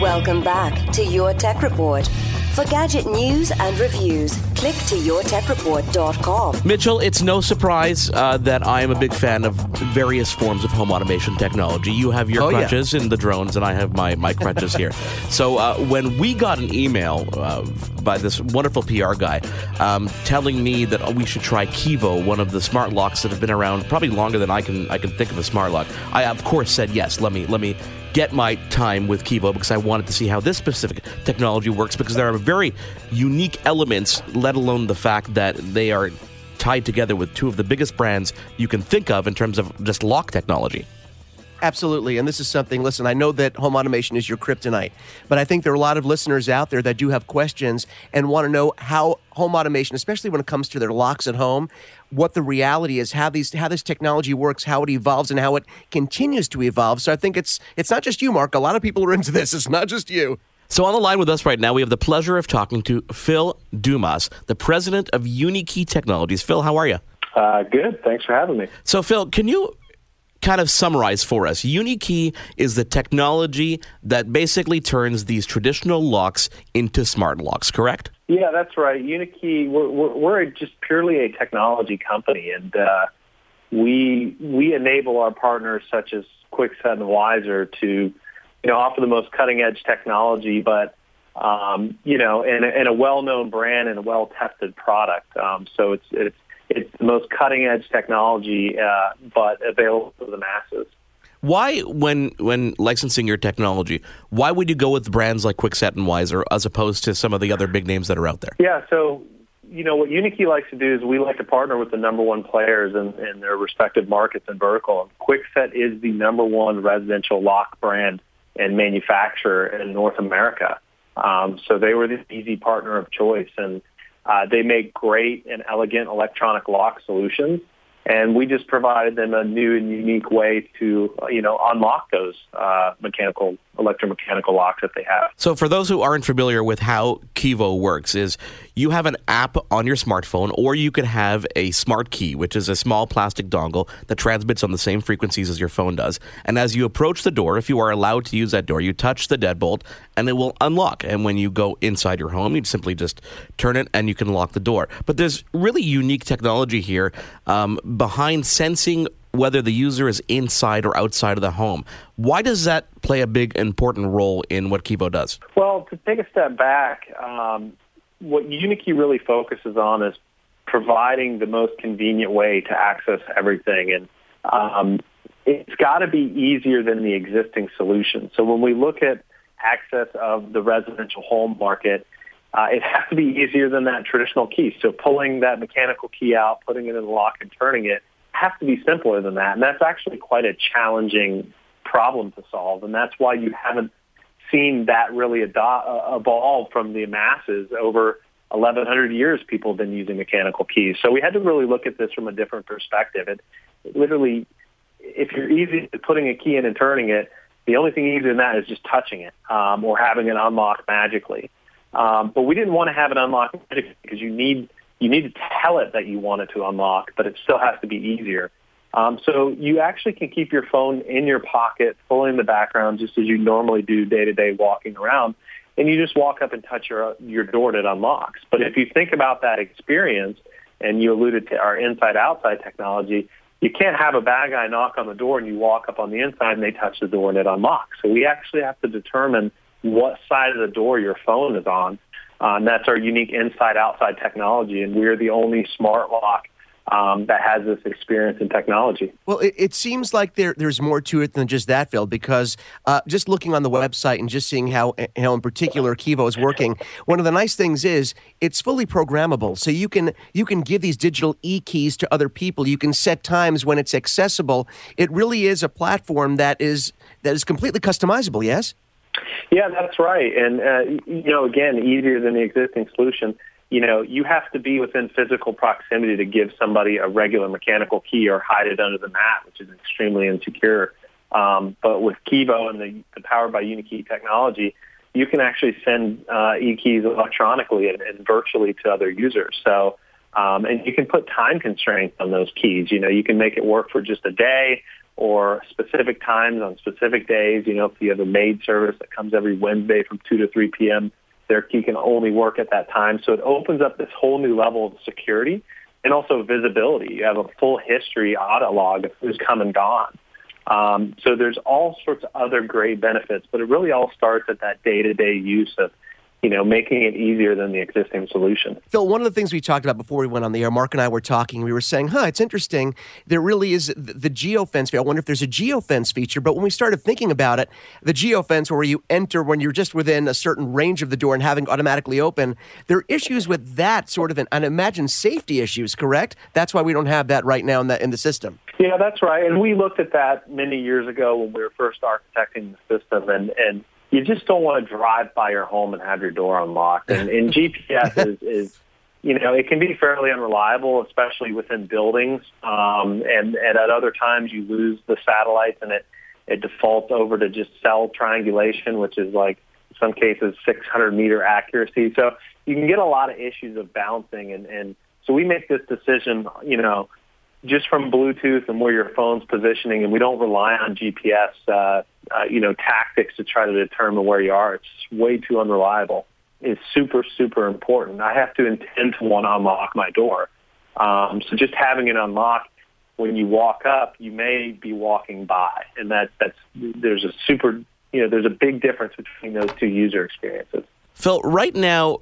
Welcome back to Your Tech Report. For gadget news and reviews, click to yourtechreport.com. Mitchell, it's no surprise that I am a big fan of various forms of home automation technology. You have your crutches and the drones, and I have my crutches here. So when we got an email by this wonderful PR guy telling me that we should try Kevo, one of the smart locks that have been around probably longer than I can think of a smart lock, I of course said yes. Let me get my time with Kevo because I wanted to see how this specific technology works, because there are very unique elements, let alone the fact that they are tied together with two of the biggest brands you can think of in terms of just lock technology. Absolutely. And this is something, listen, I know that home automation is your kryptonite, but I think there are a lot of listeners out there that do have questions and want to know how home automation, especially when it comes to their locks at home, what the reality is, how this technology works, how it evolves, and how it continues to evolve. So I think it's not just you, Mark. A lot of people are into this. It's not just you. So on the line with us right now, we have the pleasure of talking to Phil Dumas, the president of UniKey Technologies. Phil, how are you? Good. Thanks for having me. So, Phil, can you kind of summarize for us? UniKey is the technology that basically turns these traditional locks into smart locks, correct? Yeah, that's right. UniKey, we're just purely a technology company, and we enable our partners such as Kwikset and Weiser to offer the most cutting-edge technology, but, in a well-known brand and a well-tested product. So it's the most cutting-edge technology, but available to the masses. Why, when licensing your technology, why would you go with brands like Kwikset and Weiser as opposed to some of the other big names that are out there? Yeah, so, what UniKey likes to do is we like to partner with the number one players in their respective markets and vertical. Kwikset is the number one residential lock brand and manufacturer in North America. So they were the easy partner of choice, and they make great and elegant electronic lock solutions, and we just provided them a new and unique way to, unlock those electromechanical locks that they have. So for those who aren't familiar with how Kevo works, is you have an app on your smartphone, or you can have a smart key, which is a small plastic dongle that transmits on the same frequencies as your phone does. And as you approach the door, if you are allowed to use that door, you touch the deadbolt and it will unlock. And when you go inside your home, you simply just turn it and you can lock the door. But there's really unique technology here behind sensing whether the user is inside or outside of the home. Why does that play a big, important role in what Kevo does? Well, to take a step back, what UniKey really focuses on is providing the most convenient way to access everything. And it's got to be easier than the existing solution. So when we look at access of the residential home market, it has to be easier than that traditional key. So pulling that mechanical key out, putting it in the lock, and turning it has to be simpler than that. And that's actually quite a challenging problem to solve. And that's why you haven't seen that really evolve from the masses. Over 1,100 years, people have been using mechanical keys. So we had to really look at this from a different perspective. It literally, if you're easy at putting a key in and turning it, the only thing easier than that is just touching it or having it unlock magically. But we didn't want to have it unlock magically because you need to tell it that you want it to unlock, but it still has to be easier. So you actually can keep your phone in your pocket, fully in the background, just as you normally do day-to-day walking around, and you just walk up and touch your door and it unlocks. But if you think about that experience, and you alluded to our inside-outside technology, you can't have a bad guy knock on the door and you walk up on the inside and they touch the door and it unlocks. So we actually have to determine what side of the door your phone is on. And that's our unique inside-outside technology, and we're the only smart lock that has this experience in technology. Well, it seems like there's more to it than just that, Phil, because just looking on the website and just seeing how in particular Kevo is working, one of the nice things is it's fully programmable. So you can give these digital e-keys to other people. You can set times when it's accessible. It really is a platform that is completely customizable, yes? Yeah, that's right. And, again, easier than the existing solution. You have to be within physical proximity to give somebody a regular mechanical key or hide it under the mat, which is extremely insecure. But with Kevo and the Powered by UniKey technology, you can actually send e-keys electronically and virtually to other users. So, and you can put time constraints on those keys. You can make it work for just a day or specific times on specific days. You know, if you have a maid service that comes every Wednesday from 2 to 3 p.m., their key can only work at that time. So it opens up this whole new level of security and also visibility. You have a full history audit log of who's come and gone. So there's all sorts of other great benefits, but it really all starts at that day-to-day use of, you know, making it easier than the existing solution. Phil, one of the things we talked about before we went on the air, Mark and I were talking, we were saying, it's interesting. There really is the geofence. I wonder if there's a geofence feature. But when we started thinking about it, the geofence where you enter when you're just within a certain range of the door and having automatically open, there are issues with that sort of, and imagine safety issues, correct? That's why we don't have that right now in the system. Yeah, that's right. And we looked at that many years ago when we were first architecting the system, and you just don't want to drive by your home and have your door unlocked. And GPS is, you know, it can be fairly unreliable, especially within buildings. And at other times you lose the satellites and it defaults over to just cell triangulation, which is like in some cases 600-meter accuracy. So you can get a lot of issues of bouncing. And so we make this decision, you know, just from Bluetooth and where your phone's positioning, and we don't rely on GPS, tactics to try to determine where you are. It's way too unreliable. It's super, super important. I have to intend to want to unlock my door. So just having it unlocked when you walk up, you may be walking by, and there's a big difference between those two user experiences. Phil, right now,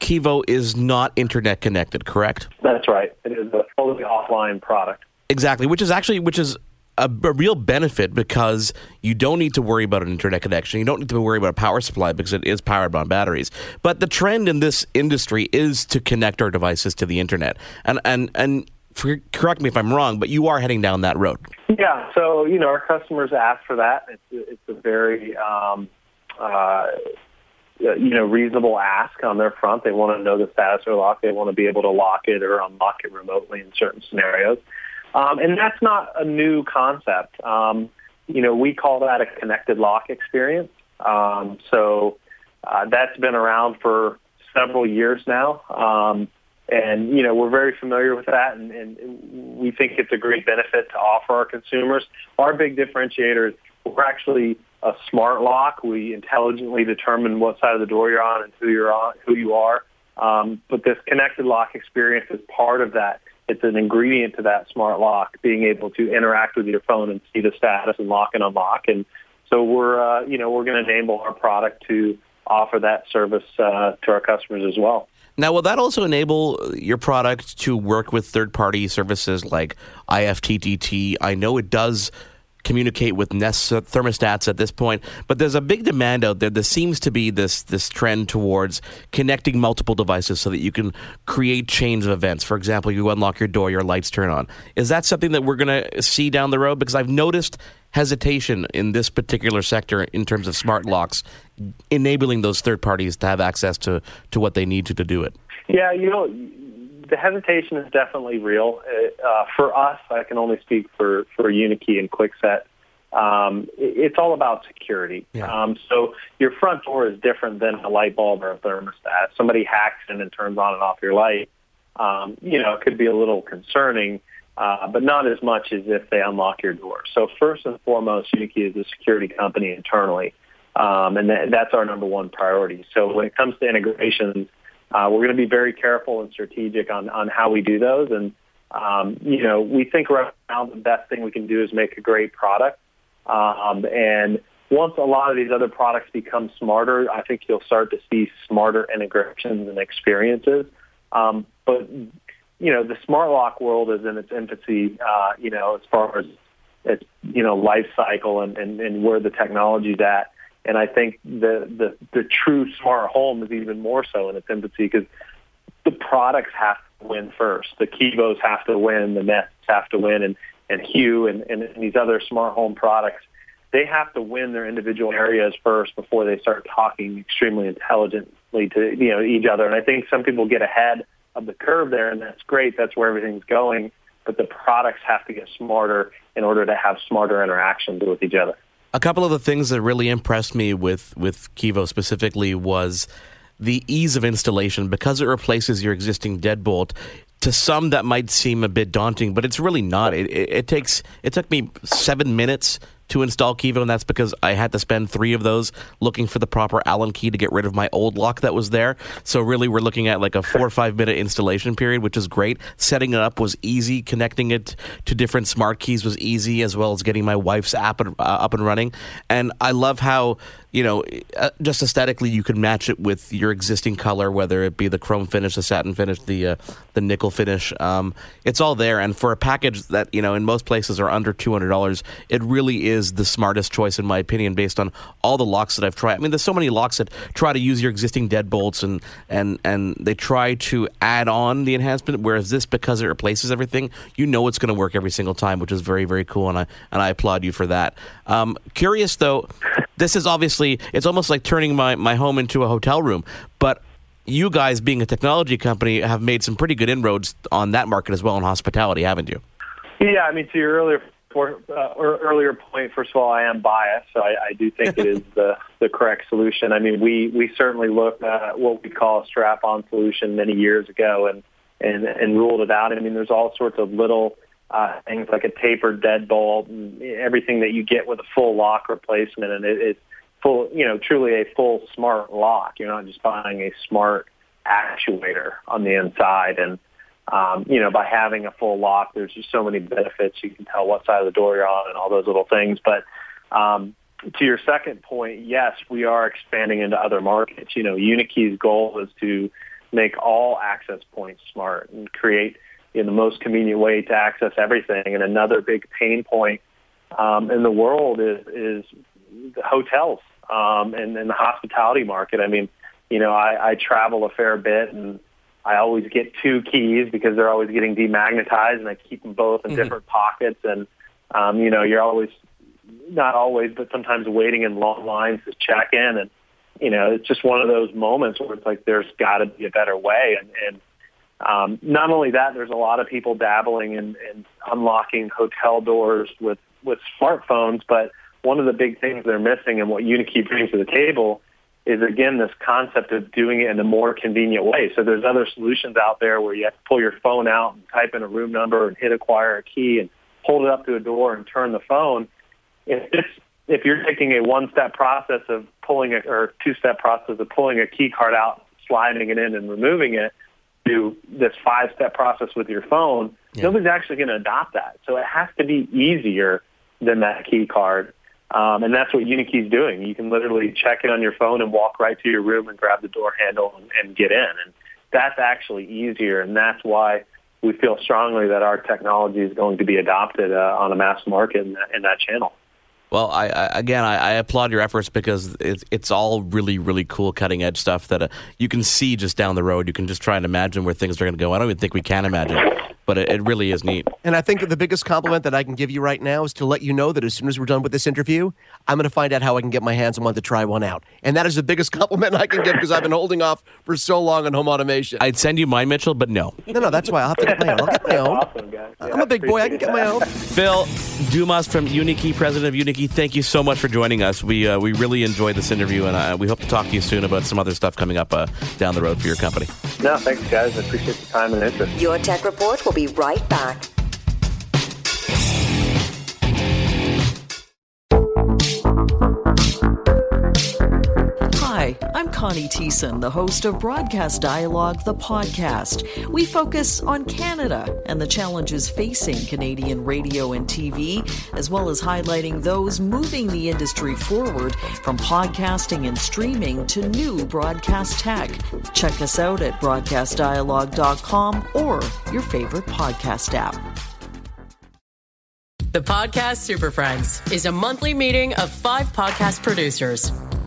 Kevo is not internet connected, correct? That's right. It is a totally offline product. Exactly, which is a real benefit because you don't need to worry about an internet connection. You don't need to worry about a power supply because it is powered by batteries. But the trend in this industry is to connect our devices to the internet. And correct me if I'm wrong, but you are heading down that road. Yeah. So our customers ask for that. It's a very reasonable ask on their front. They want to know the status of their lock. They want to be able to lock it or unlock it remotely in certain scenarios. And that's not a new concept. We call that a connected lock experience. So that's been around for several years now. And we're very familiar with that, and we think it's a great benefit to offer our consumers. Our big differentiator is we're actually a smart lock. We intelligently determine what side of the door you're on and who you are. But this connected lock experience is part of that. It's an ingredient to that smart lock, being able to interact with your phone and see the status and lock and unlock. And so we're going to enable our product to offer that service to our customers as well. Now, will that also enable your product to work with third-party services like IFTTT? I know it does communicate with Nest thermostats at this point, but there's a big demand out there. There seems to be this trend towards connecting multiple devices so that you can create chains of events. For example, you unlock your door, your lights turn on. Is that something that we're going to see down the road? Because I've noticed hesitation in this particular sector in terms of smart locks, enabling those third parties to have access to what they need to do it. Yeah, the hesitation is definitely real. For us, I can only speak for UniKey and Kwikset. It's all about security. Yeah. So your front door is different than a light bulb or a thermostat. Somebody hacks in and turns on and off your light. It could be a little concerning, but not as much as if they unlock your door. So first and foremost, UniKey is a security company internally, and that's our number one priority. So when it comes to integrations, we're going to be very careful and strategic on how we do those. And, we think right now the best thing we can do is make a great product. And once a lot of these other products become smarter, I think you'll start to see smarter integrations and experiences. But the smart lock world is in its infancy, as far as its, life cycle and where the technology's at. And I think the true smart home is even more so in its infancy because the products have to win first. The Kevos have to win, the Nests have to win, and Hue and these other smart home products, they have to win their individual areas first before they start talking extremely intelligently to each other. And I think some people get ahead of the curve there, and that's great. That's where everything's going. But the products have to get smarter in order to have smarter interactions with each other. A couple of the things that really impressed me with Kevo specifically was the ease of installation because it replaces your existing deadbolt. to some that might seem a bit daunting, but it's really not. It took me 7 minutes to install Kevo, and that's because I had to spend 3 of those looking for the proper Allen key to get rid of my old lock that was there. So really we're looking at like a 4 or 5 minute installation period, which is great. Setting it up was easy. Connecting it to different smart keys was easy, as well as getting my wife's app up and running. And I love how, you know, just aesthetically you can match it with your existing color, whether it be the chrome finish, the satin finish, the nickel finish. It's all there. And for a package that, you know, in most places are under $200, it really is the smartest choice, in my opinion, based on all the locks that I've tried. I mean, there's so many locks that try to use your existing deadbolts and they try to add on the enhancement, whereas this, because it replaces everything, you know it's going to work every single time, which is very, very cool, and I applaud you for that. Curious, though, this is obviously, it's almost like turning my home into a hotel room, but you guys, being a technology company, have made some pretty good inroads on that market as well, in hospitality, haven't you? Yeah, I mean, to your earlier point, first of all, I am biased, so I do think it is the correct solution. I mean, we certainly looked at what we call a strap-on solution many years ago and ruled it out. I mean, there's all sorts of little things like a tapered deadbolt, and everything that you get with a full lock replacement, and it's full, you know, truly a full smart lock. You're not just buying a smart actuator on the inside. And you know, by having a full lock, there's just so many benefits. You can tell what side of the door you're on and all those little things. But to your second point, yes, we are expanding into other markets. You know, UniKey's goal is to make all access points smart and create, you know, the most convenient way to access everything. And another big pain point in the world is the hotels and the hospitality market. I mean, you know, I travel a fair bit, and I always get 2 keys because they're always getting demagnetized, and I keep them both in different pockets. And, you know, you're always, not always, but sometimes waiting in long lines to check in. And, you know, it's just one of those moments where it's like, there's got to be a better way. And not only that, there's a lot of people dabbling in unlocking hotel doors with smartphones. But one of the big things they're missing, and what UniKey brings to the table, is again this concept of doing it in a more convenient way. So there's other solutions out there where you have to pull your phone out and type in a room number and hit acquire a key and hold it up to a door and turn the phone. If you're taking a one-step process of pulling or two-step process of pulling a key card out, sliding it in and removing it, to this 5-step process with your phone, Nobody's actually going to adopt that. So it has to be easier than that key card. And that's what UniKey's doing. You can literally check it on your phone and walk right to your room and grab the door handle and get in. And that's actually easier, and that's why we feel strongly that our technology is going to be adopted on a mass market in that channel. Well, I applaud your efforts, because it's all really, really cool, cutting-edge stuff that you can see just down the road. You can just try and imagine where things are going to go. I don't even think we can imagine, but it really is neat. And I think that the biggest compliment that I can give you right now is to let you know that as soon as we're done with this interview, I'm going to find out how I can get my hands on one to try one out. And that is the biggest compliment I can give, because I've been holding off for so long on home automation. I'd send you mine, Mitchell, but no. No, that's why I'll have to get my own. I'll get my own. Awesome, guys. Yeah, I'm a big boy. I can get my own. Phil Dumas from UniKey, president of UniKey, thank you so much for joining us. We really enjoyed this interview, and we hope to talk to you soon about some other stuff coming up down the road for your company. No, thanks, guys. I appreciate the time and interest. Your Tech Report will be right back. Hi, I'm Connie Teeson, the host of Broadcast Dialogue, the podcast. We focus on Canada and the challenges facing Canadian radio and TV, as well as highlighting those moving the industry forward, from podcasting and streaming to new broadcast tech. Check us out at broadcastdialogue.com or your favorite podcast app. The Podcast Super Friends is a monthly meeting of 5 podcast producers.